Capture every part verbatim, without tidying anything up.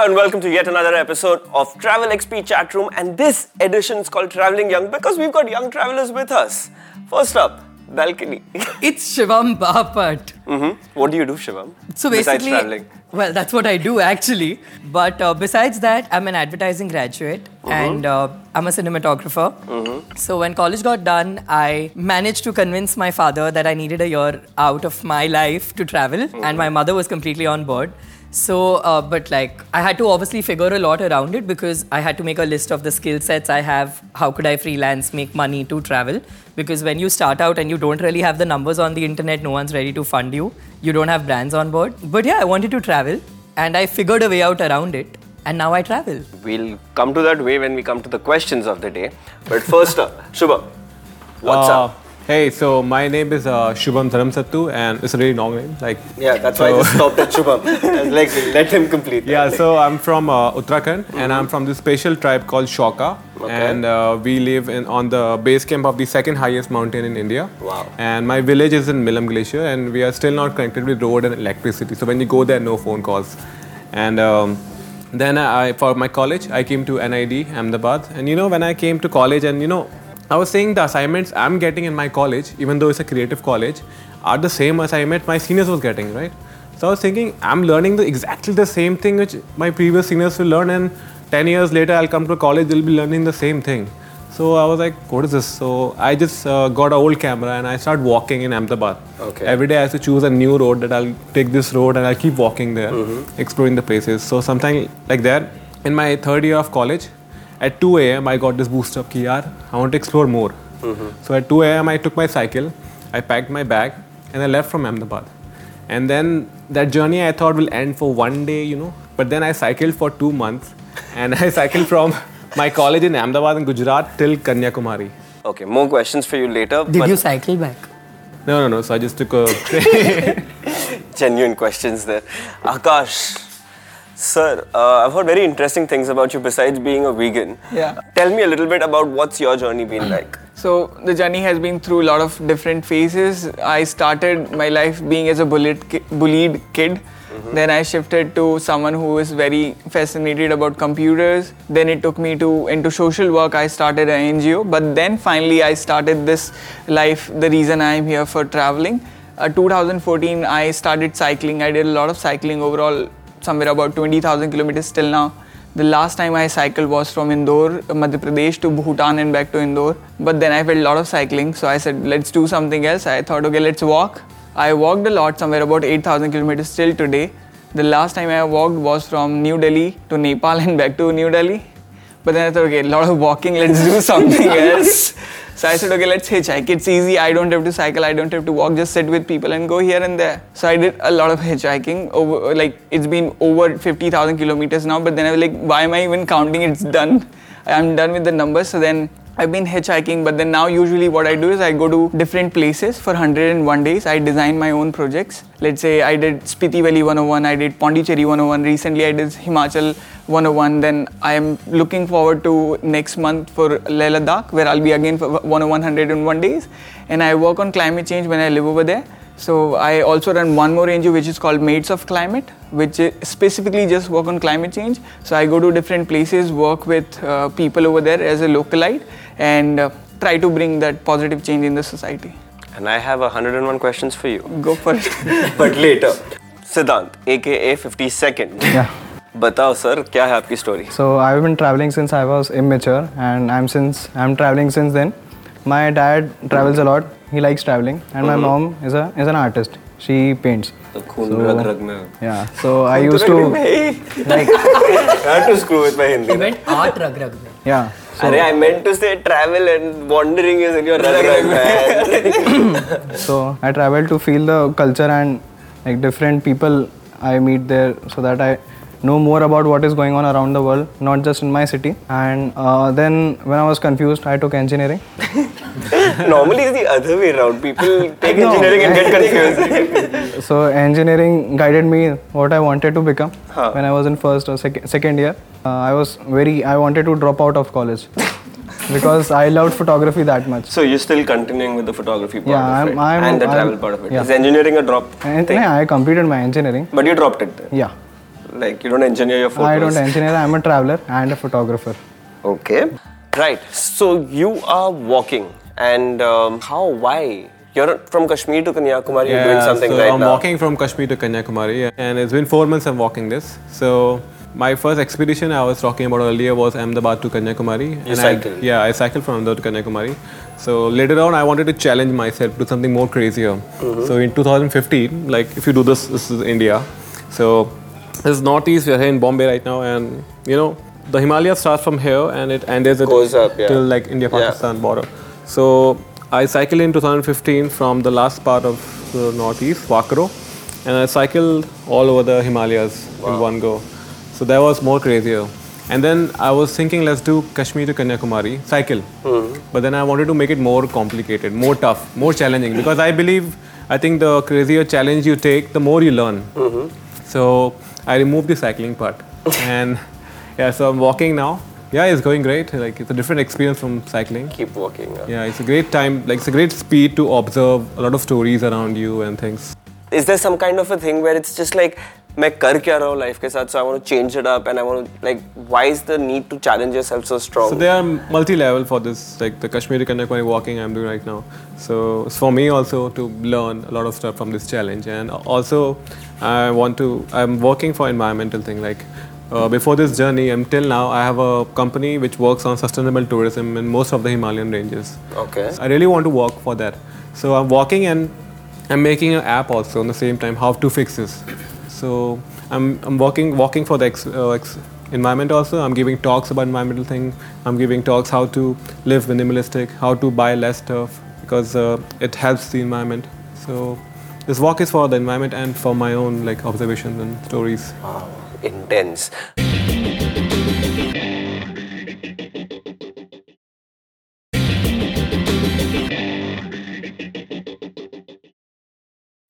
Hello and welcome to yet another episode of Travel X P Chatroom, and this edition is called Traveling Young because we've got young travelers with us. First up, balcony. It's Shivam Bapat. Mm-hmm. What do you do, Shivam? So basically, besides traveling? Well, that's what I do actually. But uh, besides that, I'm an advertising graduate mm-hmm. and uh, I'm a cinematographer. Mm-hmm. So when college got done, I managed to convince my father that I needed a year out of my life to travel, mm-hmm. and my mother was completely on board. So, uh, but like, I had to obviously figure a lot around it because I had to make a list of the skill sets I have. How could I freelance, make money to travel? Because when you start out and you don't really have the numbers on the internet, no one's ready to fund you. You don't have brands on board. But yeah, I wanted to travel and I figured a way out around it. And now I travel. We'll come to that way when we come to the questions of the day. But first up, Shubham, what's uh, up? Hey, so my name is uh, Shubham Dharamsattu, and it's a really long name. Like yeah, that's so why I just stopped at Shubham. Like, let him complete that. Yeah, so I'm from uh, Uttarakhand, mm-hmm. and I'm from this special tribe called Shauka. Okay. And uh, we live in on the base camp of the second highest mountain in India. Wow. And my village is in Milam Glacier, and we are still not connected with road and electricity. So when you go there, no phone calls. And um, then I, for my college, I came to N I D, Ahmedabad. And you know, when I came to college and you know, I was saying the assignments I'm getting in my college, even though it's a creative college, are the same assignment my seniors was getting, right? So I was thinking, I'm learning the, exactly the same thing which my previous seniors will learn, and ten years later I'll come to college, they'll be learning the same thing. So I was like, what is this? So I just uh, got an old camera and I started walking in Ahmedabad. Okay. Every day I have to choose a new road that I'll take this road and I'll keep walking there, mm-hmm. exploring the places. So sometime like that, in my third year of college, at two a.m. I got this boost up ki yaar, I want to explore more. Mm-hmm. So at two a.m. I took my cycle, I packed my bag and I left from Ahmedabad. And then that journey I thought will end for one day, you know. But then I cycled for two months and I cycled from my college in Ahmedabad in Gujarat till Kanyakumari. Okay, more questions for you later. Did you cycle back? No, no, no. So I just took a train. Genuine questions there. Akash. Sir, uh, I've heard very interesting things about you besides being a vegan. Yeah. Tell me a little bit about what's your journey been like. So, the journey has been through a lot of different phases. I started my life being as a bullied, ki- bullied kid. Mm-hmm. Then I shifted to someone who is very fascinated about computers. Then it took me to into social work. I started an N G O. But then finally I started this life, the reason I am here for traveling. Uh, twenty fourteen, I started cycling. I did a lot of cycling overall. Somewhere about twenty thousand kilometers till now. The last time I cycled was from Indore, Madhya Pradesh to Bhutan and back to Indore. But then I felt a lot of cycling, so I said, let's do something else. I thought, okay, let's walk. I walked a lot, somewhere about eight thousand kilometers till today. The last time I walked was from New Delhi to Nepal and back to New Delhi. But then I thought, okay, a lot of walking, let's do something else. So I said, okay, let's hitchhike. It's easy, I don't have to cycle, I don't have to walk, just sit with people and go here and there. So I did a lot of hitchhiking. Over, like, it's been over fifty thousand kilometers now, but then I was like, why am I even counting? It's done. I'm done with the numbers. So then I've been hitchhiking, but then now usually what I do is I go to different places for one hundred one days. I design my own projects. Let's say I did Spiti Valley one oh one, I did Pondicherry one oh one, recently I did Himachal one oh one. Then I am looking forward to next month for Leh Ladakh, where I'll be again for one oh one, one oh one days. And I work on climate change when I live over there. So I also run one more N G O which is called Mates of Climate, which specifically just work on climate change. So I go to different places, work with uh, people over there as a localite and uh, try to bring that positive change in the society. And I have one hundred one questions for you. Go for it. But later. Siddhant, aka fifty-second. Yeah. Batao sir, kya hai aapki story? So I've been traveling since I was immature and I'm since I'm traveling since then. My dad travels a lot. He likes traveling, and mm-hmm. my mom is a is an artist. She paints. So, yeah. So I used to like. I had to screw with my Hindi. You meant art rag rag mein. Yeah. So, Array, I meant to say travel and wandering is in your rag rag. So I travel to feel the culture and like different people I meet there, so that I know more about what is going on around the world, not just in my city. And uh, then when I was confused, I took engineering. Normally it's the other way around. People take no. engineering and get confused. So engineering guided me what I wanted to become. Huh. When I was in first or sec- second year, uh, I was very, I wanted to drop out of college because I loved photography that much. So you're still continuing with the photography part yeah, of I'm, it I'm, and the I'm, travel I'm, part of it. Yeah. Is engineering a drop thing? Yeah, I completed my engineering. But you dropped it then? Yeah. Like you don't engineer your photos? I don't engineer. I'm a traveler and a photographer. Okay. Right. So you are walking and um, how, why? You're from Kashmir to Kanyakumari, yeah, you're doing something so right I'm now. I'm walking from Kashmir to Kanyakumari and it's been four months I'm walking this. So my first expedition I was talking about earlier was Ahmedabad to Kanyakumari. You and cycled? I, yeah, I cycled from Ahmedabad to Kanyakumari. So later on I wanted to challenge myself to something more crazier. Mm-hmm. So in two thousand fifteen, like if you do this, this is India. So this is northeast, we are here in Bombay right now and you know, the Himalaya starts from here and it ends goes up, yeah. till like India-Pakistan yeah. border. So I cycled in two thousand fifteen from the last part of the northeast, Wakro, and I cycled all over the Himalayas wow. in one go. So that was more crazier. And then I was thinking, let's do Kashmir to Kanyakumari, cycle. Mm-hmm. But then I wanted to make it more complicated, more tough, more challenging. Because I believe, I think the crazier challenge you take, the more you learn. Mm-hmm. So I removed the cycling part. and yeah, so I'm walking now. Yeah, it's going great. Like it's a different experience from cycling. Keep walking. Up. Yeah, it's a great time. Like it's a great speed to observe a lot of stories around you and things. Is there some kind of a thing where it's just like, मैं कर क्या रहा हूँ life के साथ, so I want to change it up and I want to like, why is the need to challenge yourself so strong? So there are multi-level for this, like the Kashmiri Kanyakumari walking I'm doing right now. So it's for me also to learn a lot of stuff from this challenge, and also I want to, I'm working for environmental thing like. Uh, before this journey, until now, I have a company which works on sustainable tourism in most of the Himalayan ranges. Okay. So I really want to work for that. So I'm walking and I'm making an app also on the same time, how to fix this. So I'm I'm working walking for the ex, uh, ex environment also. I'm giving talks about environmental thing. I'm giving talks how to live minimalistic, how to buy less stuff because uh, it helps the environment. So this walk is for the environment and for my own like observations and stories. Wow. Intense.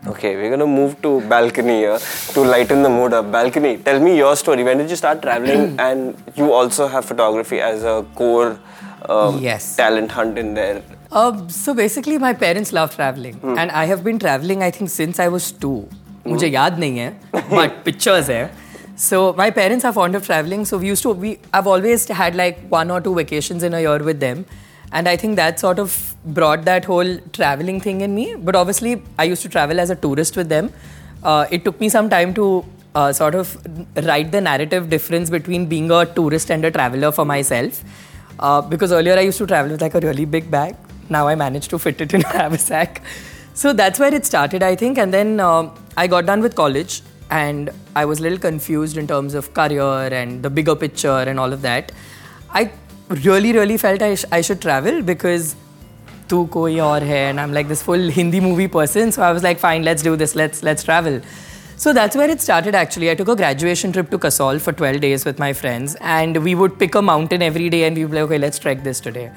Okay, we're gonna move to balcony here to lighten the mood up. Balcony, tell me your story. When did you start traveling? And you also have photography as a core um, yes. talent hunt in there. Uh, so basically, my parents love traveling, hmm. and I have been traveling. I think since I was two. मुझे याद नहीं है, but pictures है. So my parents are fond of traveling, so we used to we I've always had like one or two vacations in a year with them, and I think that sort of brought that whole traveling thing in me. But obviously I used to travel as a tourist with them. Uh, it took me some time to uh, sort of write the narrative difference between being a tourist and a traveler for myself, uh, because earlier I used to travel with like a really big bag. Now I managed to fit it in a haversack. So that's where it started, I think. And then uh, I got done with college and I was a little confused in terms of career and the bigger picture and all of that. I really, really felt I, sh- I should travel because tu koi aur hai, and I'm like this full Hindi movie person. So I was like, fine, let's do this. Let's let's travel. So that's where it started, actually. I took a graduation trip to Kasol for twelve days with my friends, and we would pick a mountain every day and we would be like, okay, let's trek this today.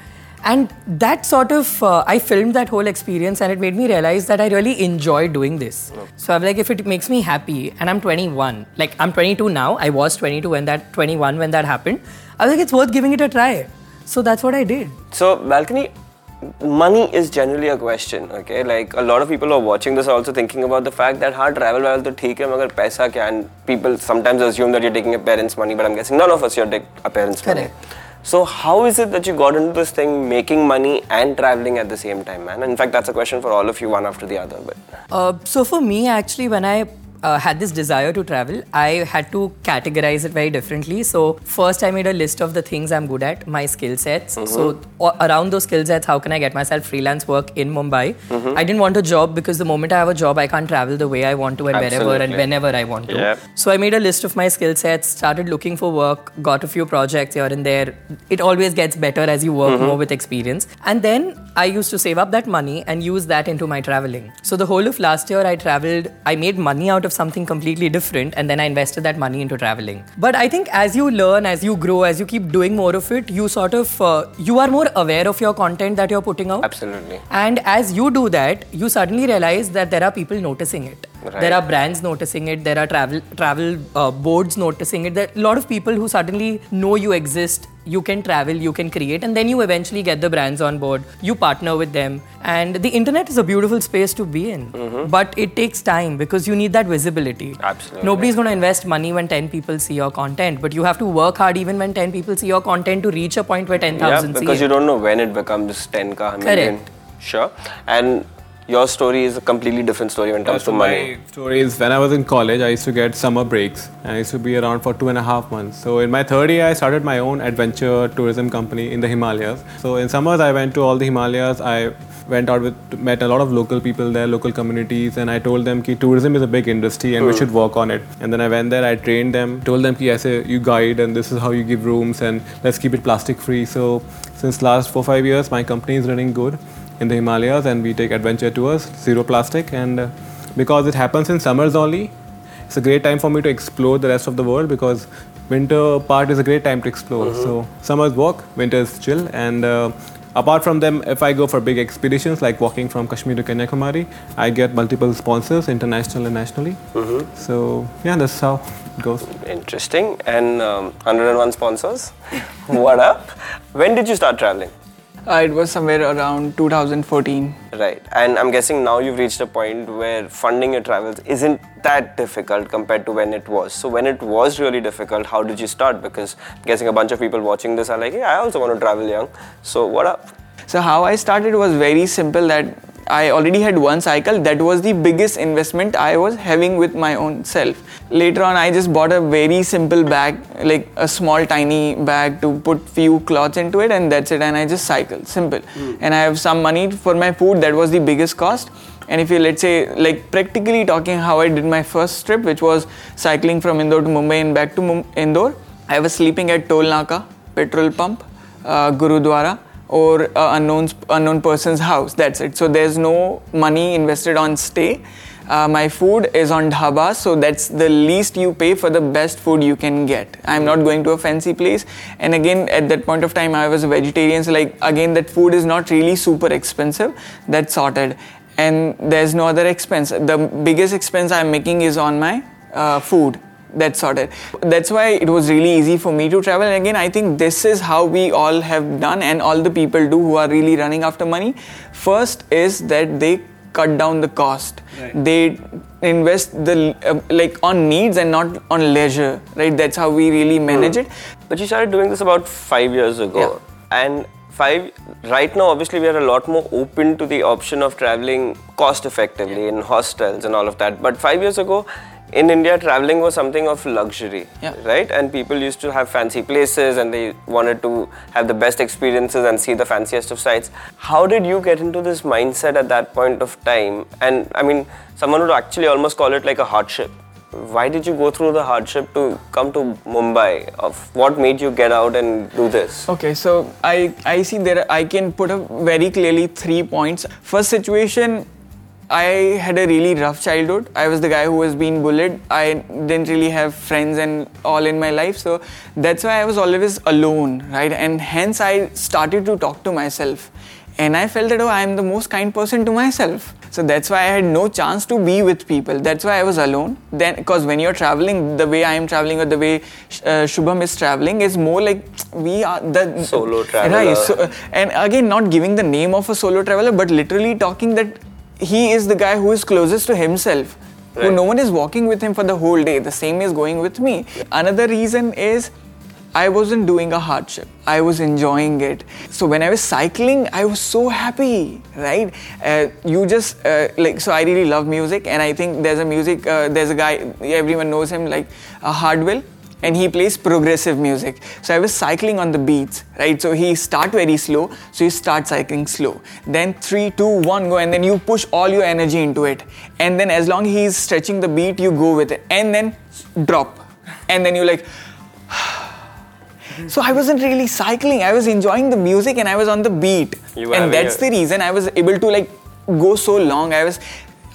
And that sort of, uh, I filmed that whole experience and it made me realize that I really enjoy doing this. Okay. So I'm like, if it makes me happy, and I'm twenty-one, like I'm twenty-two now, I was twenty-two when that, twenty-one when that happened, I was like, it's worth giving it a try. So that's what I did. So balcony, money is generally a question, okay? Like a lot of people are watching this are also thinking about the fact that, ha, travel travel, toh theek hai, magar paisa kya? And people sometimes assume that you're taking your parents' money, but I'm guessing none of us are taking our parents' Correct. money. So how is it that you got into this thing, making money and traveling at the same time, man? And in fact, that's a question for all of you, one after the other. But uh, so for me, actually, when I uh, had this desire to travel, I had to categorize it very differently. So first, I made a list of the things I'm good at, my skill sets. Mm-hmm. So o- around those skill sets, how can I get myself freelance work in Mumbai? Mm-hmm. I didn't want a job because the moment I have a job, I can't travel the way I want to and Absolutely. wherever and whenever I want to. Yep. So I made a list of my skill sets, started looking for work, got a few projects here and there. It always gets better as you work mm-hmm. more with experience. And then I used to save up that money and use that into my traveling. So the whole of last year I traveled, I made money out of something completely different and then I invested that money into traveling. But I think as you learn, as you grow, as you keep doing more of it, you sort of, uh, you are more aware of your content that you're putting out. Absolutely. And as you do that, you suddenly realize that there are people noticing it. Right. There are brands noticing it. There are travel travel uh, boards noticing it. There are a lot of people who suddenly know you exist. You can travel, you can create, and then you eventually get the brands on board. You partner with them. And the internet is a beautiful space to be in. Mm-hmm. But it takes time because you need that visibility. Absolutely. Nobody's going to invest money when ten people see your content. But you have to work hard even when ten people see your content to reach a point where ten thousand yeah, see it. Because you don't know when it becomes ten ka, million. Correct. Sure. And your story is a completely different story when it comes yeah, so to money. My story is when I was in college, I used to get summer breaks and I used to be around for two and a half months. So in my third year, I started my own adventure tourism company in the Himalayas. So in summers, I went to all the Himalayas. I went out with, met a lot of local people there, local communities, and I told them that tourism is a big industry and mm. we should work on it. And then I went there, I trained them, told them that you guide and this is how you give rooms and let's keep it plastic free. So since last four, five years, my company is running good in the Himalayas, and we take adventure tours, zero plastic, and uh, because it happens in summers only, it's a great time for me to explore the rest of the world because winter part is a great time to explore. Mm-hmm. So summers walk, winter is chill, and uh, apart from them, if I go for big expeditions like walking from Kashmir to Kanyakumari, I get multiple sponsors, international and nationally. Mm-hmm. So yeah, that's how it goes. Interesting. And um, one hundred one sponsors. What up? When did you start traveling? Uh, it was somewhere around two thousand fourteen. Right. And I'm guessing now you've reached a point where funding your travels isn't that difficult compared to when it was. So when it was really difficult, how did you start? Because I'm guessing a bunch of people watching this are like, yeah, I also want to travel young. So what up? So how I started was very simple, that I already had one cycle. That was the biggest investment I was having with my own self. Later on, I just bought a very simple bag, like a small tiny bag to put few clothes into it, and that's it, and I just cycle, simple. Mm. And I have some money for my food. That was the biggest cost. And if you, let's say, like practically talking how I did my first trip, which was cycling from Indore to Mumbai and back to Mum- Indore, I was sleeping at toll naka, petrol pump, uh, Gurudwara, or uh, unknown unknown person's house. That's it. So there's no money invested on stay. Uh, my food is on dhaba, so that's the least you pay for the best food you can get. I'm not going to a fancy place. And again, at that point of time, I was a vegetarian. So like again, that food is not really super expensive. That's sorted. And there's no other expense. The biggest expense I'm making is on my uh, food. That's sorted. That's why it was really easy for me to travel. And again, I think this is how we all have done, and all the people do who are really running after money. First is that they cut down the cost. Right. They invest the uh, like on needs and not on leisure. Right. That's how we really manage mm. it. But you started doing this about five years ago, yeah. and five right now. Obviously, we are a lot more open to the option of traveling cost effectively yeah. in hostels and all of that. But five years ago, in India, traveling was something of luxury, yeah. right? And people used to have fancy places and they wanted to have the best experiences and see the fanciest of sights. How did you get into this mindset at that point of time? And I mean, someone would actually almost call it like a hardship. Why did you go through the hardship to come to Mumbai? Of what made you get out and do this? Okay, so I, I see there, I can put up very clearly three points. First situation, I had a really rough childhood. I was the guy who was being bullied. I didn't really have friends and all in my life. So that's why I was always alone, right? And hence I started to talk to myself. And I felt that, oh, I am the most kind person to myself. So that's why I had no chance to be with people. That's why I was alone. Then, because when you're traveling, the way I am traveling or the way uh, Shubham is traveling is more like we are the solo traveler. Right. So, uh, and again, not giving the name of a solo traveler, but literally talking that he is the guy who is closest to himself. Right. Who no one is walking with him for the whole day. The same is going with me. Yeah. Another reason is I wasn't doing a hardship. I was enjoying it. So when I was cycling, I was so happy, right? Uh, you just uh, like so. I really love music, and I think there's a music. Uh, there's a guy everyone knows him, like uh, Hardwell. And he plays progressive music. So I was cycling on the beats, right? So he start very slow, so you start cycling slow. Then three, two, one, go, and then you push all your energy into it. And then as long as he's stretching the beat, you go with it. And then drop. And then you're like, so I wasn't really cycling. I was enjoying the music and I was on the beat. You and that's a... the reason I was able to like go so long. I was,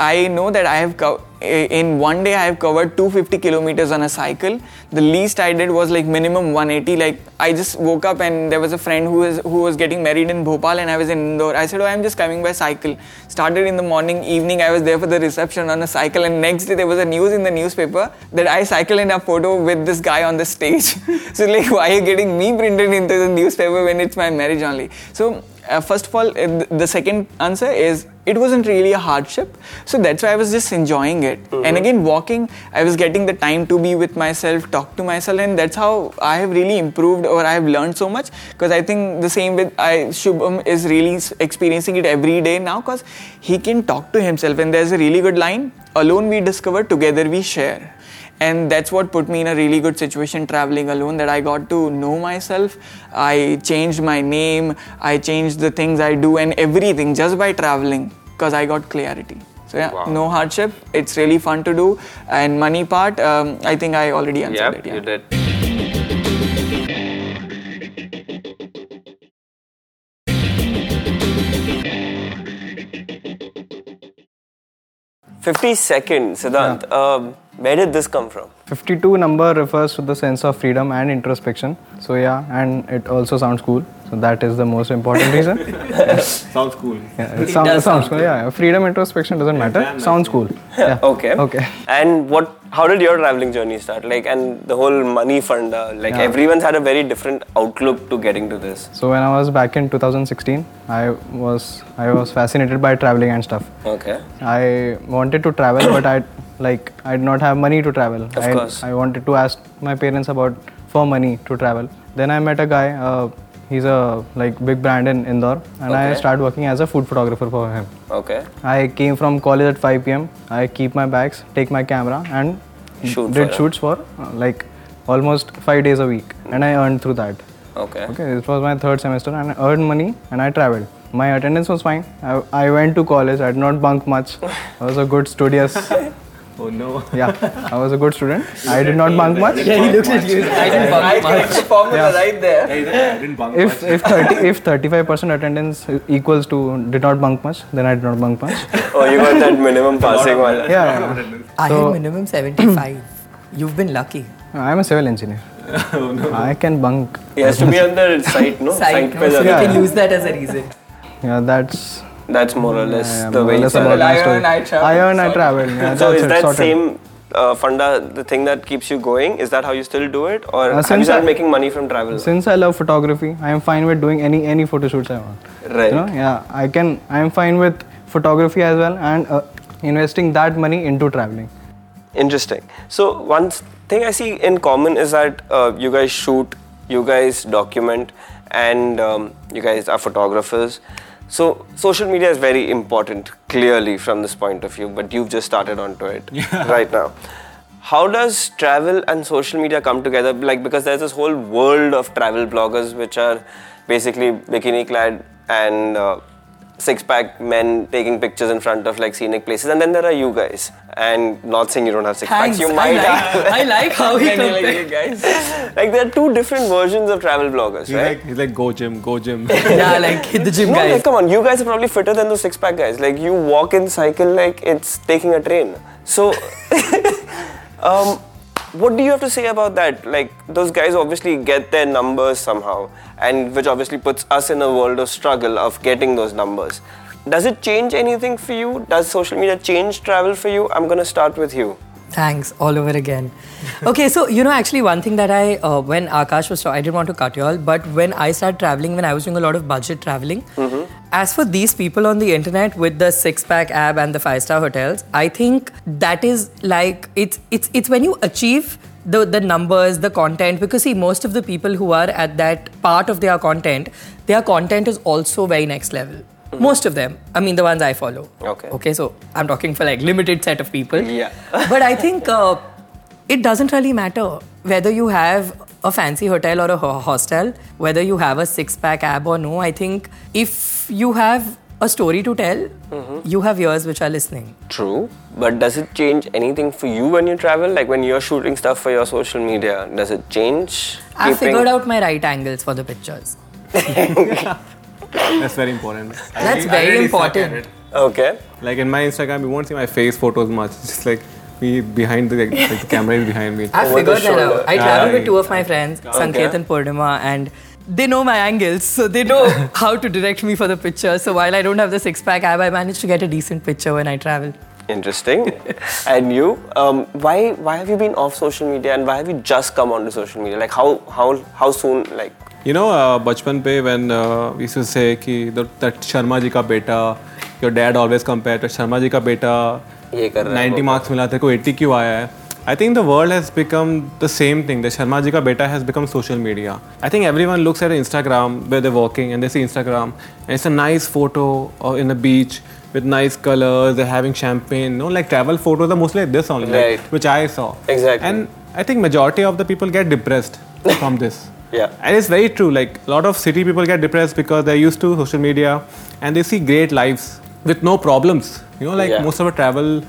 I know that I have co- in one day I have covered two hundred fifty kilometers on a cycle. The least I did was like minimum one eighty. Like I just woke up and there was a friend who was, who was getting married in Bhopal and I was in Indore. I said, oh, I'm just coming by cycle. Started in the morning, evening I was there for the reception on a cycle, and next day there was a news in the newspaper that I cycled in a photo with this guy on the stage. So like, why are you getting me printed into the newspaper when it's my marriage only? So Uh, first of all, the second answer is it wasn't really a hardship. So that's why I was just enjoying it. Mm-hmm. And again, walking, I was getting the time to be with myself, talk to myself. And that's how I have really improved, or I have learned so much. Because I think the same with I, Shubham is really experiencing it every day now, because he can talk to himself. And there's a really good line, alone we discover, together we share. And that's what put me in a really good situation traveling alone, that I got to know myself. I changed my name, I changed the things I do and everything just by traveling, because I got clarity. So yeah, wow. No hardship. It's really fun to do. And money part, um, I think I already answered yep, it. Yeah, you did. fifty seconds, Siddhant. Yeah. Um, Where did this come from? fifty-two number refers to the sense of freedom and introspection. So yeah, and it also sounds cool. So that is the most important reason. Yeah. Sounds cool. Yeah, it, it sound, does sounds cool. cool. Yeah, freedom, introspection doesn't matter. Damn, sounds cool. Yeah. Okay. Okay. And what? How did your traveling journey start? Like, and the whole money fund. Uh, like yeah. Everyone's had a very different outlook to getting to this. So when I was back in two thousand sixteen, I was I was fascinated by traveling and stuff. Okay. I wanted to travel, but I. Like, I did not have money to travel. Of I, course. I wanted to ask my parents about for money to travel. Then I met a guy, uh, he's a like big brand in Indore, and okay. I started working as a food photographer for him. Okay. I came from college at five p.m. I keep my bags, take my camera and Shoot did for shoots them. for uh, like almost five days a week, and I earned through that. Okay. Okay, this was my third semester and I earned money and I traveled. My attendance was fine. I, I went to college, I did not bunk much. I was a good studious. Oh no. Yeah, I was a good student. I did not bunk much. Yeah, he looks at you. I didn't bunk much. I checked the formula right there. I didn't bunk much. If if thirty-five percent attendance equals to did not bunk much, then I did not bunk much. Oh, you got that minimum passing one. Yeah. yeah. I had minimum seventy-five. You've been lucky. I am a civil engineer. Oh no. I can bunk. He has to be on the site, no? Site. So you can use that as a reason. Yeah, that's... That's more or less yeah, yeah, the way. Less so about I earn, I travel. I earn, I travel. Yeah, so is it, that sorted. same uh, funda the thing that keeps you going? Is that how you still do it, or uh, have you started I, making money from travel? Since I love photography, I am fine with doing any any photo shoots I want. Right. You know? Yeah, I can. I am fine with photography as well, and uh, investing that money into traveling. Interesting. So one thing I see in common is that uh, you guys shoot, you guys document, and um, you guys are photographers. So, social media is very important, clearly, from this point of view, but you've just started onto it yeah. right now. How does travel and social media come together? Like, because there's this whole world of travel bloggers, which are basically bikini-clad and uh, six-pack men taking pictures in front of like scenic places, and then there are you guys. And not saying you don't have six-packs, you might I like, have. I like how he compared like you guys. Like, there are two different versions of travel bloggers, he's right? Like, he's like, go gym, go gym. Yeah, like, hit the gym no, guys. Like, come on, you guys are probably fitter than those six-pack guys. Like, you walk and cycle like it's taking a train. So, um, what do you have to say about that? Like, those guys obviously get their numbers somehow, and which obviously puts us in a world of struggle of getting those numbers. Does it change anything for you? Does social media change travel for you? I'm going to start with you. Thanks, all over again. Okay, so, you know, actually one thing that I, uh, when Akash was, I didn't want to cut you all, but when I started traveling, when I was doing a lot of budget traveling, mm-hmm. as for these people on the internet with the six-pack ab and the five-star hotels, I think that is like, it's it's it's when you achieve the, the numbers, the content, because see, most of the people who are at that part of their content, their content is also very next level. Mm-hmm. Most of them. I mean, the ones I follow. Okay. Okay, so I'm talking for like limited set of people. Yeah. But I think uh, it doesn't really matter whether you have a fancy hotel or a hostel, whether you have a six-pack ab or no. I think if you have a story to tell, mm-hmm. you have ears which are listening. True. But does it change anything for you when you travel? Like when you're shooting stuff for your social media, does it change? I keeping... figured out my right angles for the pictures. That's very important. That's I, very I important. Okay. Like in my Instagram, you won't see my face photos much. It's just like me behind the, like, like the camera is behind me. I figured that out. I traveled with two of my friends, okay. Sanket and Purnima, and they know my angles, so they know how to direct me for the picture. So while I don't have the six pack, I, I managed to get a decent picture when I travel. Interesting. And you, um, why why have you been off social media, and why have you just come onto social media? Like how how how soon like? You know, uh, bachpan pe when uh, we used to say ki that Sharma ji ka beta, your dad always compared to Sharma ji ka beta. ninety marks mila tera ko eighty kyun aaya hai? I think the world has become the same thing. The Sharma ji ka beta has become social media. I think everyone looks at Instagram where they're walking and they see Instagram and it's a nice photo or in a beach with nice colors, they're having champagne. No, like travel photos are mostly like this only, right. Like, which I saw. Exactly. And I think majority of the people get depressed from this. Yeah. And it's very true. Like a lot of city people get depressed because they're used to social media and they see great lives with no problems. You know, like yeah. most of the travel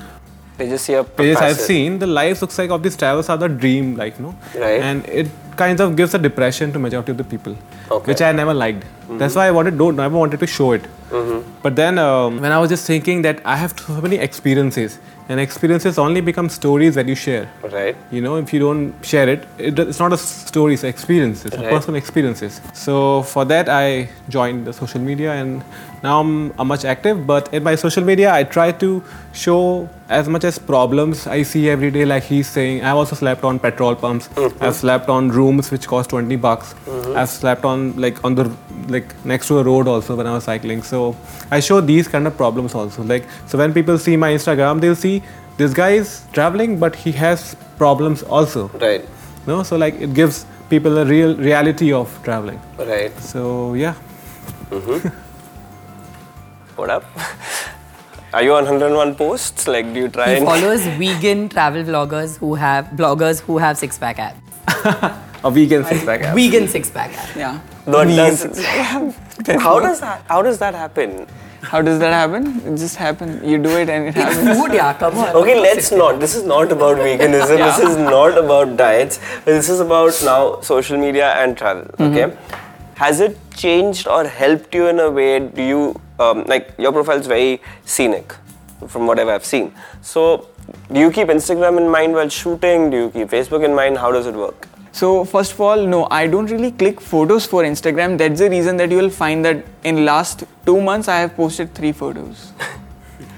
pages I've seen, the lives looks like of these travels are the dream, like, you know. Right. And it kind of gives a depression to majority of the people, okay. which I never liked. Mm-hmm. That's why I wanted don't never wanted to show it. Mm-hmm. But then um, when I was just thinking that I have so many experiences, and experiences only become stories that you share. Right. You know, if you don't share it, it it's not a story, it's an experience. It's right. a personal experiences. So for that, I joined the social media, and now I'm, I'm much active. But in my social media, I try to show as much as problems I see every day. Like he's saying, I've also slept on petrol pumps. Mm-hmm. I've slept on rooms which cost twenty bucks. Mm-hmm. I've slept on like on the like next to a road also when I was cycling. So I show these kind of problems also. Like so when people see my Instagram, they'll see this guy is traveling, but he has problems also. Right. No, so like it gives people a real reality of traveling. Right. So yeah. Mm-hmm. What up? Are you on one oh one posts? Like, do you try? He and follows vegan travel vloggers who have bloggers who have six pack abs. A vegan six pack app. Vegan six pack app. Yeah. Does, how does that? How does that happen? How does that happen? It just happens. You do it and it happens. Food, yeah, come on. Okay, let's not. This is not about veganism. Yeah. This is not about diets. This is about now social media and travel. Okay. Mm-hmm. Has it changed or helped you in a way? Do you um, like your profile is very scenic, from whatever I've seen. So, do you keep Instagram in mind while shooting? Do you keep Facebook in mind? How does it work? So first of all, no, I don't really click photos for Instagram. That's the reason that you will find that in last two months, I have posted three photos,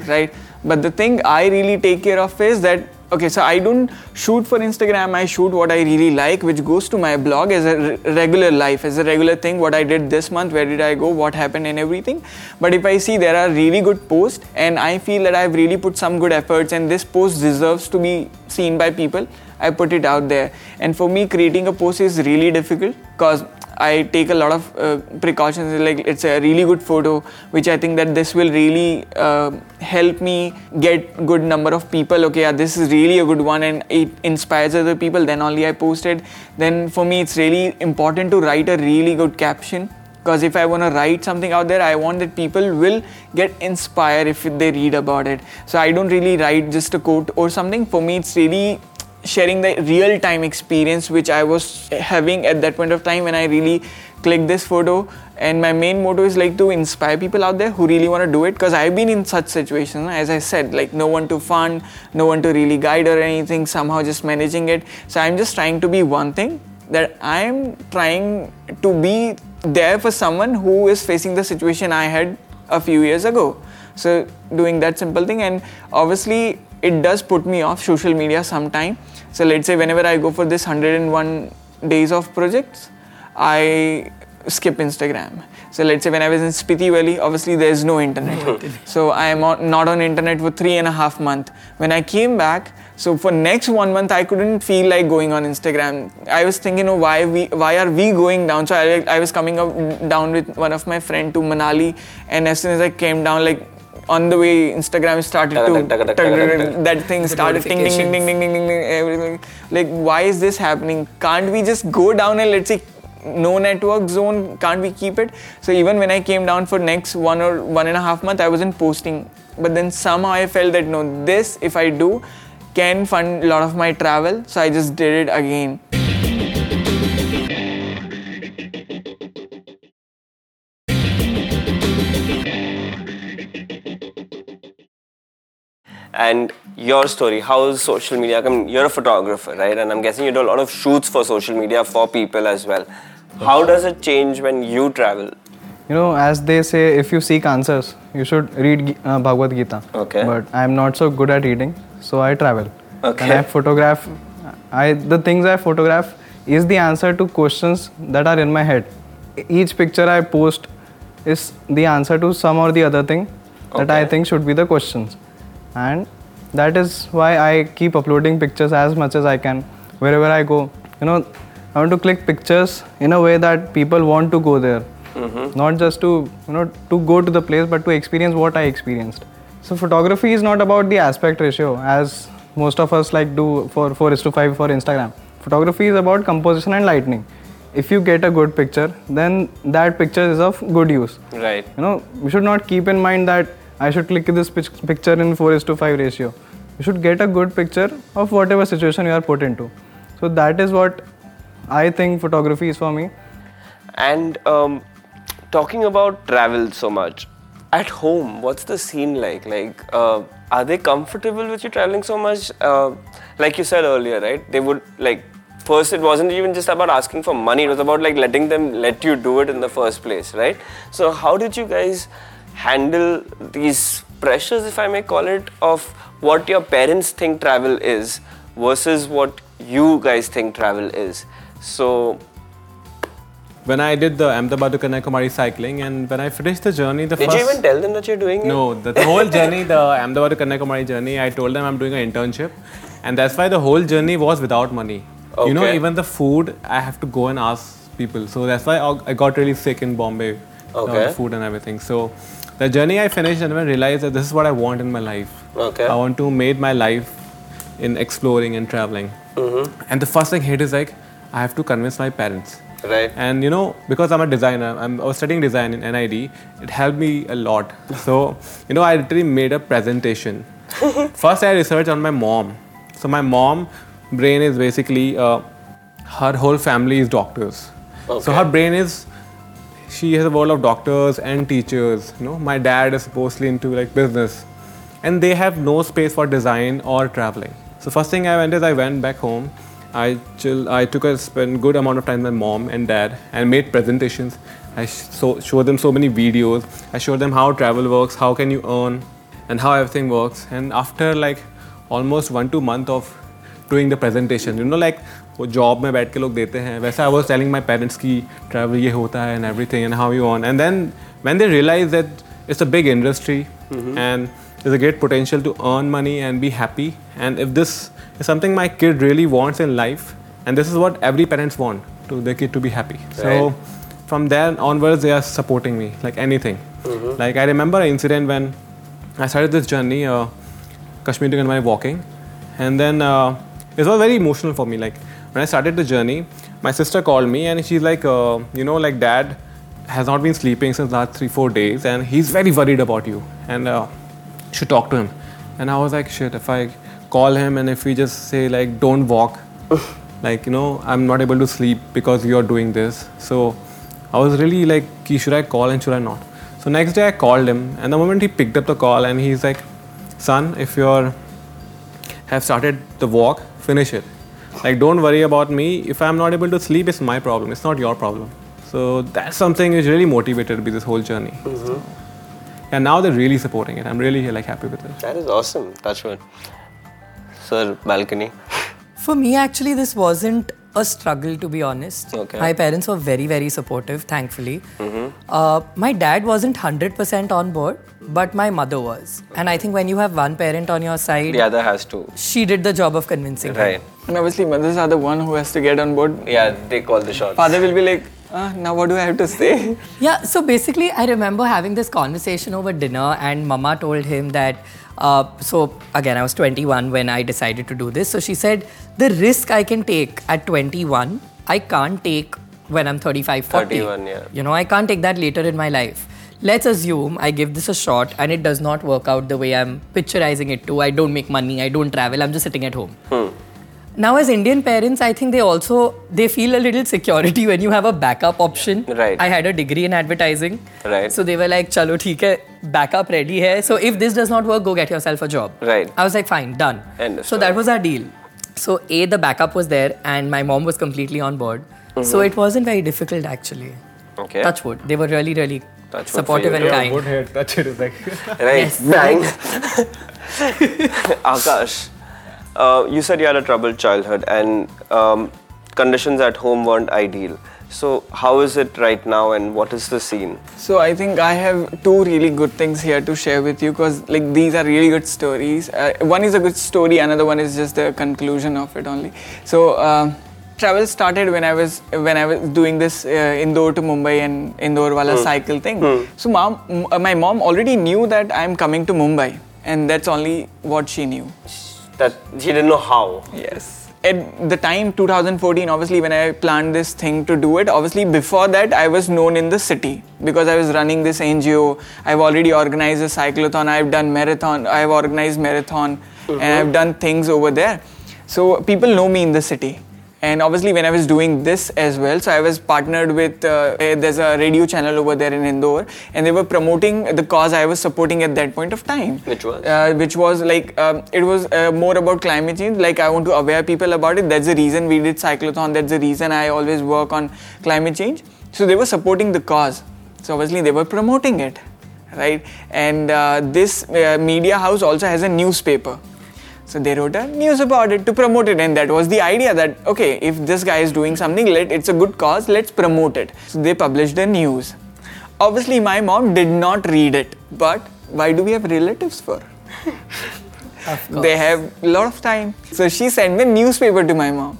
right? But the thing I really take care of is that, okay, so I don't shoot for Instagram. I shoot what I really like, which goes to my blog as a re- regular life, as a regular thing, what I did this month, where did I go, what happened and everything. But if I see there are really good posts and I feel that I've really put some good efforts and this post deserves to be seen by people, I put it out there. And for me, creating a post is really difficult because I take a lot of uh, precautions. Like it's a really good photo, which I think that this will really uh, help me get good number of people. Okay, yeah, this is really a good one and it inspires other people. Then only I post it. Then for me, it's really important to write a really good caption. Because if I want to write something out there, I want that people will get inspired if they read about it. So I don't really write just a quote or something. For me, it's really sharing the real-time experience which I was having at that point of time when I really clicked this photo. And my main motto is like to inspire people out there who really want to do it, because I've been in such situations, as I said, like no one to fund, no one to really guide or anything, somehow just managing it. So I'm just trying to be one thing, that I'm trying to be there for someone who is facing the situation I had a few years ago. So doing that simple thing, and obviously it does put me off social media sometime. So let's say whenever I go for this one hundred one days of projects, I skip Instagram. So let's say when I was in Spiti Valley, obviously there is no internet. So I am on, not on internet for three and a half months. When I came back, so for next one month, I couldn't feel like going on Instagram. I was thinking, oh, why we, why are we going down? So I, I was coming up, down with one of my friend to Manali. And as soon as I came down, like, on the way, Instagram started to that thing started ding ding ding ding ding ding ding everything. Like, why is this happening? Can't we just go down and let's say no network zone? Can't we keep it? So even when I came down for next one or one and a half month, I wasn't posting. But then somehow I felt that no, this if I do can fund a lot of my travel. So I just did it again. And your story, how is social media? I mean, you're a photographer, right? And I'm guessing you do a lot of shoots for social media for people as well. How does it change when you travel? You know, as they say, if you seek answers, you should read uh, Bhagavad Gita. Okay. But I'm not so good at reading, so I travel. Okay. And I photograph. I the things I photograph is the answer to questions that are in my head. Each picture I post is the answer to some or the other thing okay. that I think should be the questions. And that is why I keep uploading pictures as much as I can wherever I go. You know, I want to click pictures in a way that people want to go there. Mm-hmm. Not just to, you know, to go to the place, but to experience what I experienced. So photography is not about the aspect ratio as most of us like do for four is to five for Instagram. Photography is about composition and lighting. If you get a good picture, then that picture is of good use. Right. You know, we should not keep in mind that I should click this picture in four is to five ratio. You should get a good picture of whatever situation you are put into. So that is what I think photography is for me. And um, talking about travel so much, at home, what's the scene like? Like, uh, are they comfortable with you traveling so much? Uh, like you said earlier, right? They would like, first it wasn't even just about asking for money. It was about like letting them let you do it in the first place, right? So how did you guys handle these pressures, if I may call it, of what your parents think travel is versus what you guys think travel is? So when I did the Ahmedabad to Kanyakumari cycling, and when I finished the journey, the did first... Did you even tell them that you're doing it? No, the, the whole journey, the Ahmedabad to Kanyakumari journey, I told them I'm doing an internship, and that's why the whole journey was without money. Okay. You know, even the food, I have to go and ask people. So that's why I got really sick in Bombay. Okay. Uh, food and everything. So the journey I finished and I realized that this is what I want in my life. Okay. I want to make my life in exploring and traveling. Mm-hmm. And the first thing I hate is like, I have to convince my parents. Right. And you know, because I'm a designer, I'm, I was studying design in N I D, it helped me a lot. So, you know, I literally made a presentation. First I researched on my mom. So my mom brain is basically, uh, her whole family is doctors. Okay. So her brain is, she has a world of doctors and teachers, you know. My dad is supposedly into like business and they have no space for design or traveling. So first thing I went is I went back home. I chill, I took a spend good amount of time with my mom and dad and made presentations. I so, showed them so many videos. I showed them how travel works, how can you earn and how everything works. And after like almost one, two month of doing the presentation, you know, like वो job में बैठ के लोग देते हैं वैसा I was telling my parents की travel ये होता है and everything and how you earn and then when they realise that it's a big industry and there is a great potential to earn money and be happy and if this is something my kid really wants in life and this is what every parents want to their kid to be happy so from there onwards they are supporting me like anything like I remember a incident when I started this journey Kashmir to Kanyakumari walking and then it was very emotional for me like when I started the journey, my sister called me and she's like, uh, you know, like dad has not been sleeping since last three, four days and he's very worried about you and uh, you should talk to him. And I was like, shit, if I call him and if we just say like, don't walk, like, you know, I'm not able to sleep because you're doing this. So I was really like, should I call and should I not? So next day I called him and the moment he picked up the call and he's like, son, if you have started the walk, finish it. Like, don't worry about me. If I'm not able to sleep, it's my problem. It's not your problem. So that's something which really motivated me this whole journey. Mm-hmm. So, and now they're really supporting it. I'm really like happy with it. That is awesome. That's good. Sir, balcony. For me, actually, this wasn't a struggle, to be honest. Okay. My parents were very, very supportive, thankfully. Mm-hmm. Uh, my dad wasn't one hundred percent on board, but my mother was. And I think when you have one parent on your side... The other has to. She did the job of convincing right. him. And obviously, mothers are the one who has to get on board. Yeah, they call the shots. Father will be like, ah, now what do I have to say? Yeah, so basically, I remember having this conversation over dinner and Mama told him that... Uh, so, again, I was twenty-one when I decided to do this. So, she said, the risk I can take at twenty-one, I can't take when I'm thirty-five, forty. thirty-one, yeah. You know, I can't take that later in my life. Let's assume I give this a shot and it does not work out the way I'm picturizing it to. I don't make money, I don't travel, I'm just sitting at home. Hmm. Now, as Indian parents, I think they also, they feel a little security when you have a backup option. Right. I had a degree in advertising. Right. So they were like, chalo, theek hai, backup ready hai. So if this does not work, go get yourself a job. Right. I was like, fine, done. Understood. So that was our deal. So A, the backup was there and my mom was completely on board. Mm-hmm. So it wasn't very difficult actually. Okay. Touch wood. They were really, really Touch supportive and kind. Yeah, wood head. Touch it is like... Right. Bang. Akash. Uh, you said you had a troubled childhood and um, conditions at home weren't ideal. So how is it right now and what is the scene? So I think I have two really good things here to share with you because like these are really good stories. Uh, one is a good story, another one is just the conclusion of it only. So uh, travel started when I was when I was doing this uh, Indore to Mumbai and Indore wala mm. cycle thing. Mm. So mom, my mom already knew that I'm coming to Mumbai and that's only what she knew. That she didn't know how. Yes. At the time, two thousand fourteen, obviously when I planned this thing to do it, obviously before that I was known in the city because I was running this N G O. I've already organized a cyclothon, I've done marathon, I've organized marathon mm-hmm. and I've done things over there. So people know me in the city. And obviously when I was doing this as well, so I was partnered with, uh, there's a radio channel over there in Indore and they were promoting the cause I was supporting at that point of time. Which was? Uh, which was like, um, it was uh, more about climate change, like I want to aware people about it. That's the reason we did cyclothon, that's the reason I always work on climate change. So they were supporting the cause. So obviously they were promoting it, right? And uh, this uh, media house also has a newspaper. So they wrote a news about it to promote it and that was the idea that, okay, if this guy is doing something, let it's a good cause, let's promote it. So they published the news. Obviously, my mom did not read it, but why do we have relatives for? They have a lot of time. So she sent the newspaper to my mom.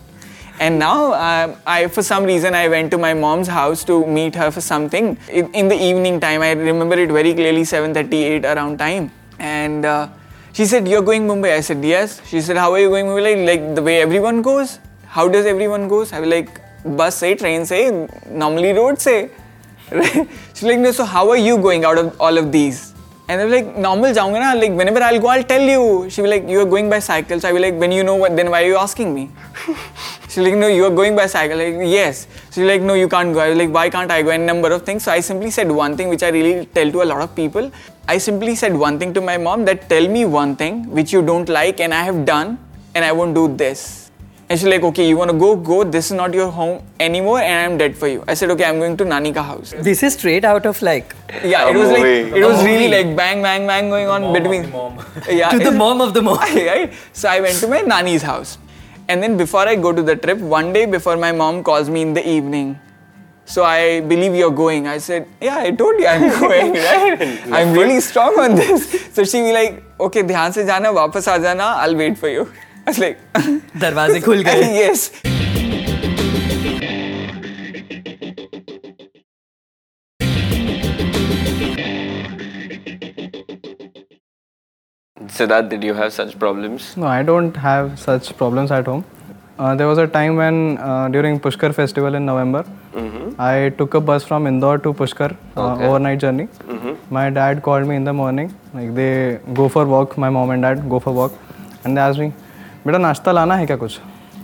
And now, uh, I for some reason, I went to my mom's house to meet her for something. In, in the evening time, I remember it very clearly, seven thirty-eight around time. And... Uh, She said, you're going Mumbai? I said, yes. She said, how are you going Mumbai? Like, like the way everyone goes. How does everyone goes? I was like, bus say, train say, normally road say. She's like, no, so how are you going out of all of these? And I was like, normal jaunga na, like whenever I'll go, I'll tell you. She was like, you're going by cycle. So I was like, when you know what, then why are you asking me? She's like, no, you're going by cycle. Like, yes. She's like, no, you can't go. I was like, why can't I go? And number of things. So I simply said one thing, which I really tell to a lot of people. I simply said one thing to my mom that tell me one thing which you don't like and I have done and I won't do this. And she's like, okay, you want to go, go. This is not your home anymore and I'm dead for you. I said, okay, I'm going to Nani ka house. This is straight out of like... Yeah, it was like, it was really like bang, bang, bang going on between... Yeah, to the mom of the mom. Right? So I went to my Nani's house. And then before I go to the trip, one day before my mom calls me in the evening. So I believe you're going. I said, yeah, I told you I'm going, right? I'm really strong on this. So she was like, okay, dhyan se jana, wapas aa jana, I'll wait for you. I was like... Darwaze khul gaye. Yes. Siddhant, did you have such problems? No, I don't have such problems at home. Uh, there was a time when, uh, during Pushkar festival in November, mm-hmm. I took a bus from Indore to Pushkar, uh, okay. overnight journey. Mm-hmm. My dad called me in the morning, like they go for walk, my mom and dad go for walk. And they asked me, beta nashta lana hai kya kuch?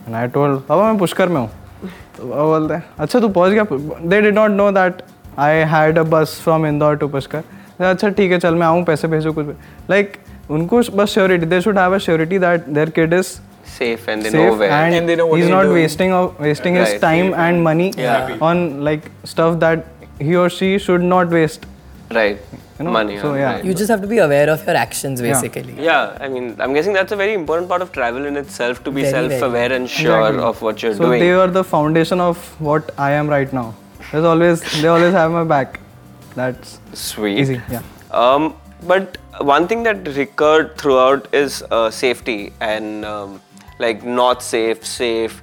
And I told, baba main Pushkar mein hu. To baba bolte, acha tu pahunch gaya? They did not know that I had a bus from Indore to Pushkar. They said, acha theek hai, chal main aaun, paise bhejo kuch. Like, unko bas surety, they should have a surety that their kid is safe and they safe know where and, and they know what he's not doing. wasting of, wasting yeah, his right. time yeah. and money yeah. on like stuff that he or she should not waste. Right. You know? Money. So yeah. Right. You just have to be aware of your actions basically. Yeah. yeah. I mean, I'm guessing that's a very important part of travel in itself to be very, self-aware very. and sure exactly. of what you're so doing. So they are the foundation of what I am right now. There's always they always have my back. That's sweet. Easy. Yeah. Um. But one thing that recurred throughout is uh, safety and. Um, Like, not safe, safe.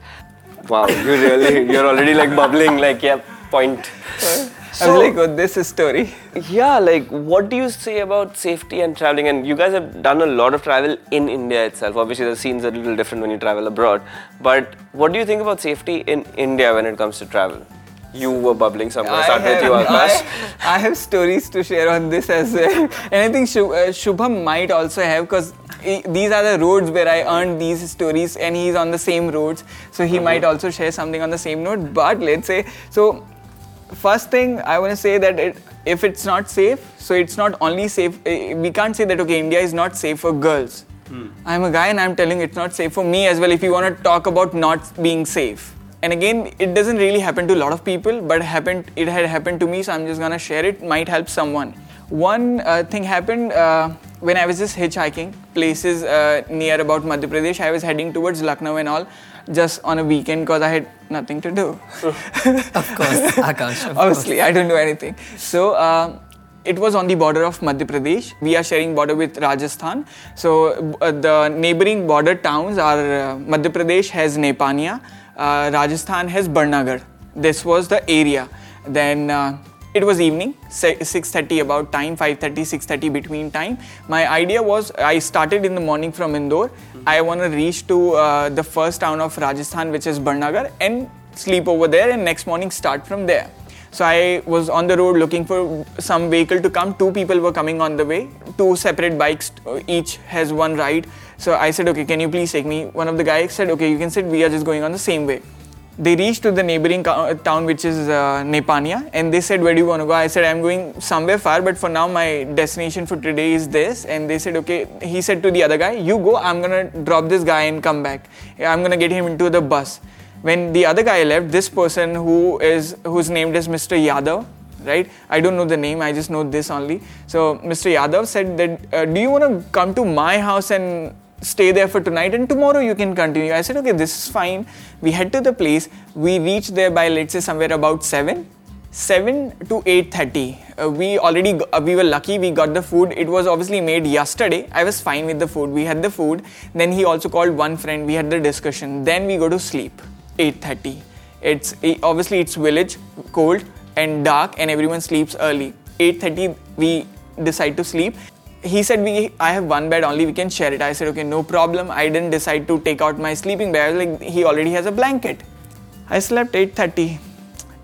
Wow, you really, you're already like bubbling, like, yeah, point. So, I was like, oh, this is story. Yeah, like, what do you say about safety and traveling? And you guys have done a lot of travel in India itself. Obviously, the scene's a little different when you travel abroad. But what do you think about safety in India when it comes to travel? You were bubbling somewhere. I Start have, with you, Akash. I, I have stories to share on this as well. And I think Shubham might also have, because these are the roads where I earned these stories, and he's on the same roads, so he mm-hmm. might also share something on the same note. But let's say, so first thing I want to say that it, if it's not safe, so it's not only safe, we can't say that okay, India is not safe for girls. Mm. I'm a guy and I'm telling you it's not safe for me as well, if you want to talk about not being safe. And again, it doesn't really happen to a lot of people, but happened, it had happened to me, so I'm just going to share it, might help someone. One uh, thing happened uh, when I was just hitchhiking places uh, near about Madhya Pradesh. I was heading towards Lucknow and all, just on a weekend because I had nothing to do. Of course, Akash. Of Obviously, course. I don't do anything. So, uh, it was on the border of Madhya Pradesh. We are sharing border with Rajasthan. So, uh, the neighboring border towns are uh, Madhya Pradesh has Nepania, uh, Rajasthan has Barnagar. This was the area. Then... Uh, It was evening, six thirty about time, five thirty, six thirty between time. My idea was, I started in the morning from Indore. Mm-hmm. I want to reach to uh, the first town of Rajasthan, which is Barnagar, and sleep over there and next morning start from there. So I was on the road looking for some vehicle to come. Two people were coming on the way, two separate bikes, each has one ride. So I said, okay, can you please take me? One of the guys said, okay, you can sit, we are just going on the same way. They reached to the neighboring town, which is uh, Nepania, and they said, where do you want to go? I said, I'm going somewhere far, but for now my destination for today is this. And they said, okay, he said to the other guy, you go, I'm going to drop this guy and come back. I'm going to get him into the bus. When the other guy left, this person who is, who's named as Mister Yadav, right? I don't know the name, I just know this only. So Mister Yadav said that, uh, do you want to come to my house and stay there for tonight, and tomorrow you can continue. I said, okay, this is fine. We head to the place. We reached there by, let's say, somewhere about seven, seven to eight thirty. Uh, we already, uh, we were lucky. We got the food. It was obviously made yesterday. I was fine with the food. We had the food. Then he also called one friend. We had the discussion. Then we go to sleep, eight thirty. It's, obviously, it's village, cold and dark, and everyone sleeps early. eight thirty, we decide to sleep. He said, we, I have one bed only, we can share it. I said, okay, no problem. I didn't decide to take out my sleeping bag. I was like, he already has a blanket. I slept eight thirty,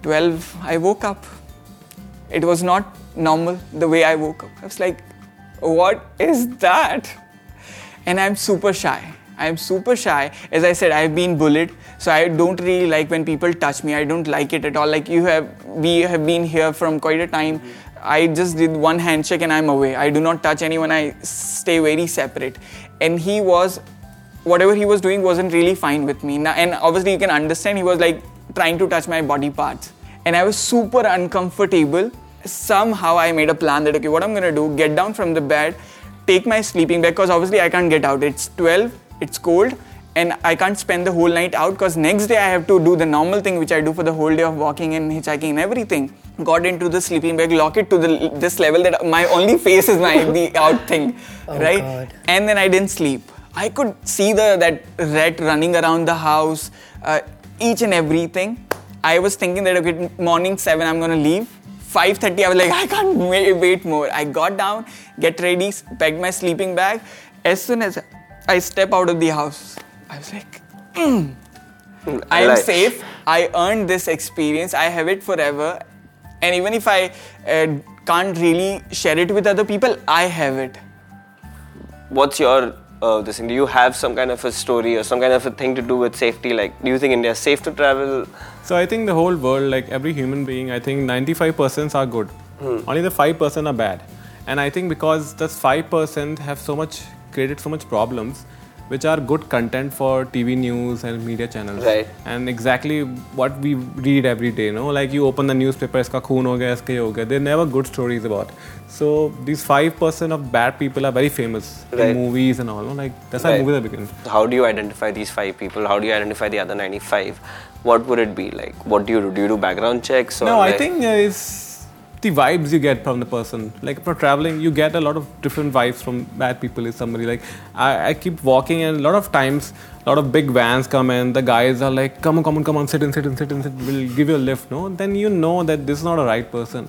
twelve, I woke up. It was not normal the way I woke up. I was like, what is that? And I'm super shy. I'm super shy. As I said, I've been bullied. So I don't really like when people touch me. I don't like it at all. Like you have, we have been here from quite a time. Mm-hmm. I just did one handshake and I'm away. I do not touch anyone. I stay very separate. And he was, whatever he was doing wasn't really fine with me. Now, and obviously you can understand, he was like trying to touch my body parts. And I was super uncomfortable. Somehow I made a plan that, okay, what I'm going to do, get down from the bed, take my sleeping bag, because obviously I can't get out. It's twelve, it's cold, and I can't spend the whole night out because next day I have to do the normal thing which I do for the whole day of walking and hitchhiking and everything. Got into the sleeping bag, lock it to the, this level that my only face is my the out thing, oh right? God. And then I didn't sleep. I could see the that rat running around the house, uh, each and everything. I was thinking that okay, morning seven I'm gonna leave. five thirty I was like I can't wait, wait more. I got down, get ready, packed my sleeping bag. As soon as I step out of the house, I was like, mm. I am safe. I earned this experience. I have it forever. And even if I uh, can't really share it with other people, I have it. What's your, uh, this thing? Do you have some kind of a story or some kind of a thing to do with safety? Like, do you think India is safe to travel? So I think the whole world, like every human being, I think ninety-five percent are good. Hmm. Only the five percent are bad. And I think because those five percent have so much, created so much problems, which are good content for T V news and media channels. Right. And exactly what we read every day, you know, like you open the newspaper, iska khoon ho gaya, iska ye ho gaya. They're never good stories about. So these five percent of bad people are very famous right. in movies and all, you know? Like that's right. how movies are beginning. How do you identify these five people? How do you identify the other ninety-five? What would it be like? What do you do? Do you do background checks? Or no, like... I think it's the vibes you get from the person. Like for traveling, you get a lot of different vibes from bad people. Is somebody like, I, I keep walking and a lot of times, a lot of big vans come and the guys are like, come on, come on, come on, sit and sit and sit and sit, we'll give you a lift, no? Then you know that this is not a right person.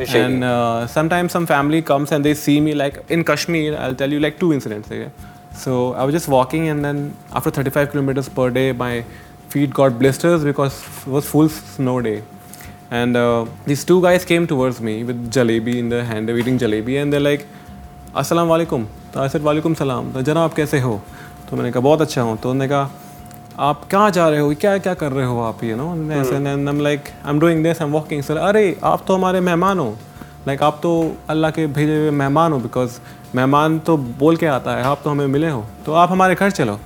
And uh, sometimes some family comes and they see me like, in Kashmir, I'll tell you like two incidents. Okay? So I was just walking and then after thirty-five kilometers per day, my feet got blisters because it was full snow day. And uh, these two guys came towards me with jalebi in their hand, they were eating jalebi and they're like, Assalamu alaikum. तो I said वालेकुम सलाम, तो जना आप कैसे हो? तो मैंने कहा बहुत अच्छा हूँ। तो उन्होंने कहा आप कहाँ जा रहे हो, क्या क्या कर रहे हो आप, यू नो ऐसे। And I am like I am doing this, I am walking. Sir अरे आप तो हमारे मेहमान हो, लाइक आप तो अल्लाह के भेजे हुए मेहमान हो, बिकॉज मेहमान तो बोल के आता है, आप तो हमें मिले हो, तो आप हमारे घर चलो।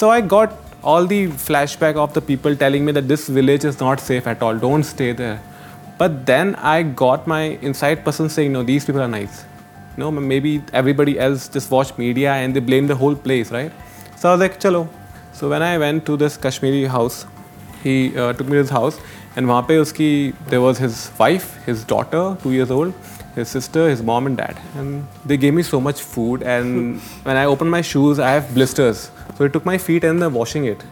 So I got all the flashback of the people telling me that this village is not safe at all, don't stay there. But then I got my inside person saying, no, these people are nice. No, maybe everybody else just watch media and they blame the whole place, right? So I was like, chalo. So when I went to this Kashmiri house, he uh, took me to his house and wahan pe uski, there was his wife, his daughter, two years old, his sister, his mom and dad. And they gave me so much food and when I opened my shoes, I have blisters. So I took my feet and they're washing it.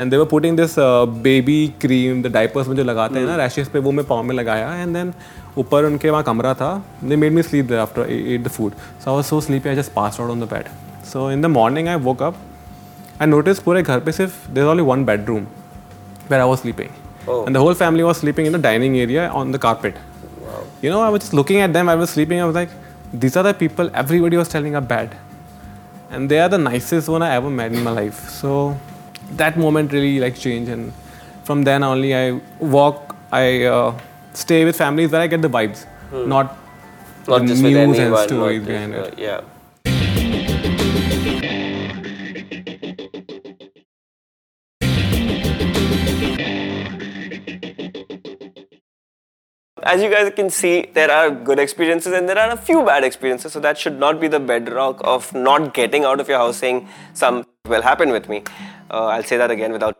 And they were putting this uh, baby cream, the diapers में जो लगाते हैं ना rashes पे, वो मैं पाँव में लगाया। And then ऊपर उनके वहाँ कमरा था। They made me sleep there after I ate the food. So I was so sleepy, I just passed out on the bed. So in the morning I woke up. I noticed पूरे घर पे सिर्फ there's only one bedroom where I was sleeping. Oh. And the whole family was sleeping in the dining area on the carpet. Wow. You know, I was just looking at them. I was sleeping. I was like, these are the people everybody was telling are bad. And they are the nicest one I ever met in my life. So that moment really like changed. And from then only I walk, I uh, stay with families where I get the vibes. Hmm. Not, not the just news with anyone, and stories behind it. Yeah. As you guys can see, there are good experiences and there are a few bad experiences. So that should not be the bedrock of not getting out of your house saying, some will happen with me. Uh, I'll say that again without...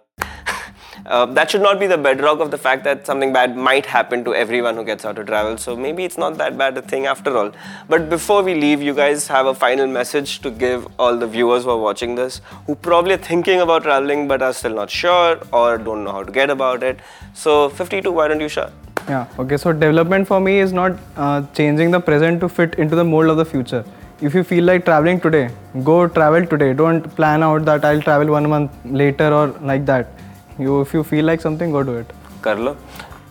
uh, that should not be the bedrock of the fact that something bad might happen to everyone who gets out to travel. So maybe it's not that bad a thing after all. But before we leave, you guys have a final message to give all the viewers who are watching this, who probably are thinking about traveling but are still not sure or don't know how to get about it. So fifty-two, why don't you share? Yeah, okay, so development for me is not uh, changing the present to fit into the mold of the future. If you feel like traveling today, go travel today. Don't plan out that I'll travel one month later or like that. You, if you feel like something, go do it. Karlo,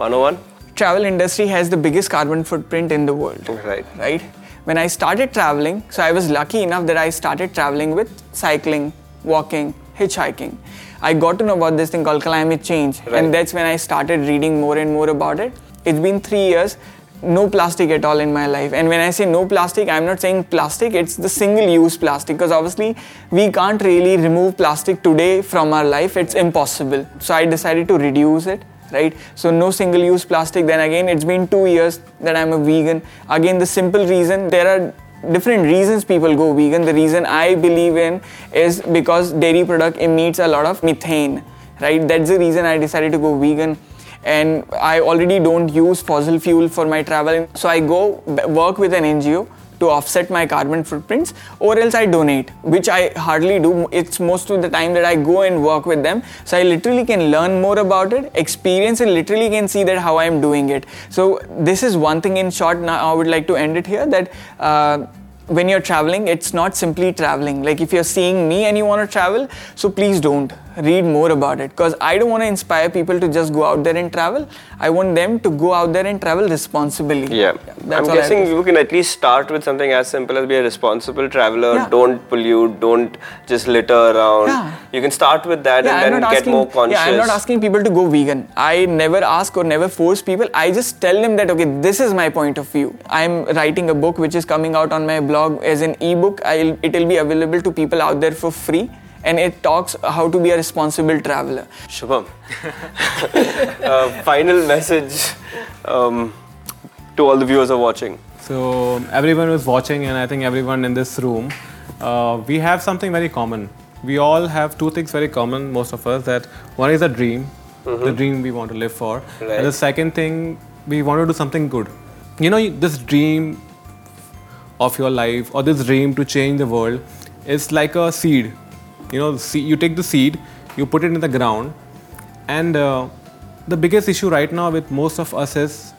one oh one. Travel industry has the biggest carbon footprint in the world. Right. Right? When I started traveling, so I was lucky enough that I started traveling with cycling, walking, hitchhiking. I got to know about this thing called climate change, right. And that's when I started reading more and more about it. It's been three years, no plastic at all in my life. And when I say no plastic, I'm not saying plastic, it's the single-use plastic, because obviously we can't really remove plastic today from our life, it's impossible. So I decided to reduce it, right? So no single-use plastic. Then again, it's been two years that I'm a vegan. Again, the simple reason, there are different reasons people go vegan. The reason I believe in is because dairy product emits a lot of methane, right? That's the reason I decided to go vegan. And I already don't use fossil fuel for my travel. So I go work with an N G O to offset my carbon footprints, or else I donate, which I hardly do. It's most of the time that I go and work with them. So I literally can learn more about it, experience it, literally can see that how I'm doing it. So this is one thing in short. Now I would like to end it here that uh, when you're traveling, it's not simply traveling. Like if you're seeing me and you want to travel, so please don't. Read more about it, because I don't want to inspire people to just go out there and travel. I want them to go out there and travel responsibly. Yeah, that's I'm guessing you can at least start with something as simple as be a responsible traveler. Yeah. Don't pollute, don't just litter around. Yeah. You can start with that, yeah, and I'm then get asking, more conscious. Yeah, I'm not asking people to go vegan. I never ask or never force people. I just tell them that, okay, this is my point of view. I'm writing a book which is coming out on my blog as an ebook. I'll, it'll be available to people out there for free. And it talks how to be a responsible traveler. Shubham, uh, final message um, to all the viewers who are watching. So everyone who is watching, and I think everyone in this room, uh, we have something very common. We all have two things very common, most of us, that one is a dream, mm-hmm. the dream we want to live for. Right. And the second thing, we want to do something good. You know, this dream of your life or this dream to change the world is like a seed. You know, see, you take the seed, you put it in the ground, and uh, the biggest issue right now with most of us is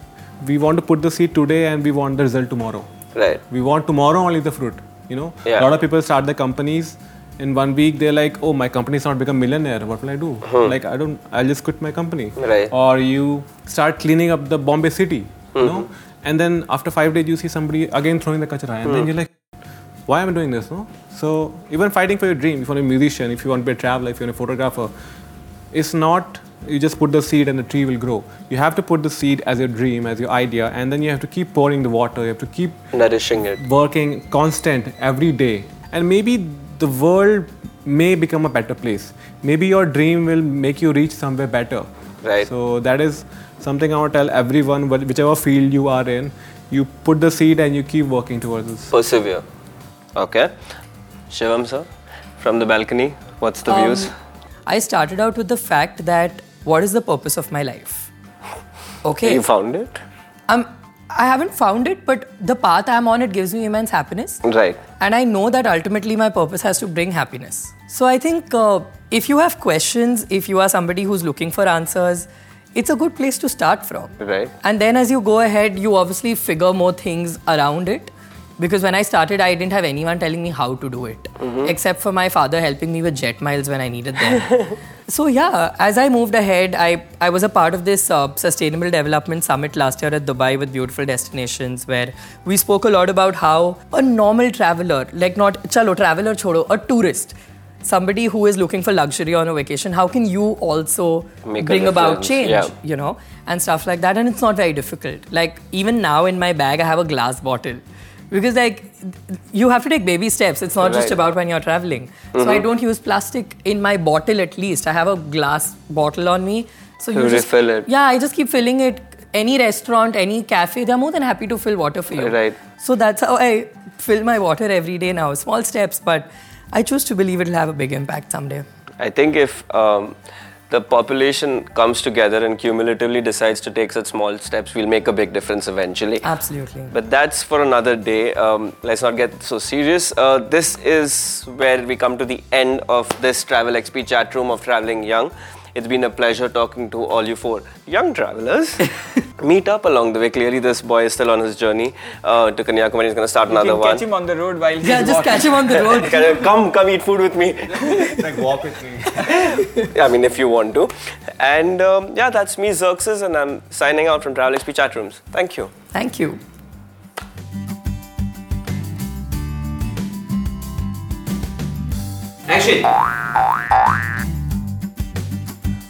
we want to put the seed today and we want the result tomorrow. Right. We want tomorrow only the fruit, you know. Yeah. A lot of people start their companies, in one week they're like, oh, my company's not become millionaire, what will I do? Hmm. Like, I don't, I'll just quit my company. Right. Or you start cleaning up the Bombay city, mm-hmm. you know, and then after five days you see somebody again throwing the kachara, and hmm. then you're like, why am I doing this? No? So even fighting for your dream, if you want to be a musician, if you want to be a traveler, if you want to be a photographer, it's not you just put the seed and the tree will grow. You have to put the seed as your dream, as your idea, and then you have to keep pouring the water, you have to keep nourishing it, working constant every day. And maybe the world may become a better place. Maybe your dream will make you reach somewhere better. Right. So that is something I want to tell everyone, whichever field you are in, you put the seed and you keep working towards it. Persevere. Okay. Shivam sir, from the balcony, what's the um, views? I started out with the fact that what is the purpose of my life? Okay. You found it? Um, I haven't found it, but the path I'm on, it gives me immense happiness. Right. And I know that ultimately my purpose has to bring happiness. So I think uh, if you have questions, if you are somebody who's looking for answers, it's a good place to start from. Right. And then as you go ahead, you obviously figure more things around it. Because when I started, I didn't have anyone telling me how to do it. Mm-hmm. Except for my father helping me with jet miles when I needed them. So yeah, as I moved ahead, I, I was a part of this uh, Sustainable Development Summit last year at Dubai with Beautiful Destinations, where we spoke a lot about how a normal traveler, like not, chalo, traveler chodo, a tourist, somebody who is looking for luxury on a vacation, how can you also Make bring about change, yeah. you know, and stuff like that. And it's not very difficult. Like even now in my bag, I have a glass bottle. Because like, you have to take baby steps. It's not right. just about when you're traveling. Mm-hmm. So I don't use plastic in my bottle at least. I have a glass bottle on me. So you, you just, refill it. Yeah, I just keep filling it. Any restaurant, any cafe, they're more than happy to fill water for you. Right. So that's how I fill my water every day now. Small steps, but I choose to believe it'll have a big impact someday. I think if um, the population comes together and cumulatively decides to take such small steps, we'll make a big difference eventually. Absolutely. But that's for another day. Um, let's not get so serious. Uh, this is where we come to the end of this Travel X P chat room of Traveling Young. It's been a pleasure talking to all you four young travelers. Meet up along the way. Clearly, this boy is still on his journey uh, to Kanyakumari. He's going to start you another can catch one. Catch him on the road while he's Yeah, just walking. Catch him on the road. come, come eat food with me. Like walk with me. I mean, if you want to. And um, yeah, that's me, Xerxes, and I'm signing out from Travel X P chat rooms. Thank you. Thank you. Action.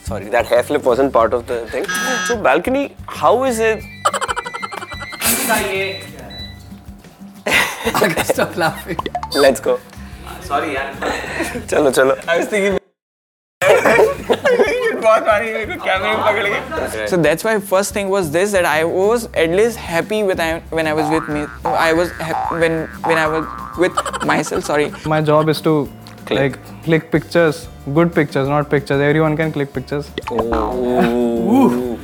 Sorry, that hair flip wasn't part of the thing. So, balcony, how is it? Okay, stop laughing. Let's go. Uh, sorry, yeah. Chalo, chalo. I was thinking. So that's why first thing was this, that I was at least happy with I, when I was with me. I was ha- when when I was with myself. Sorry. My job is to. Click. Like, click pictures, good pictures, not pictures. Everyone can click pictures. Oh.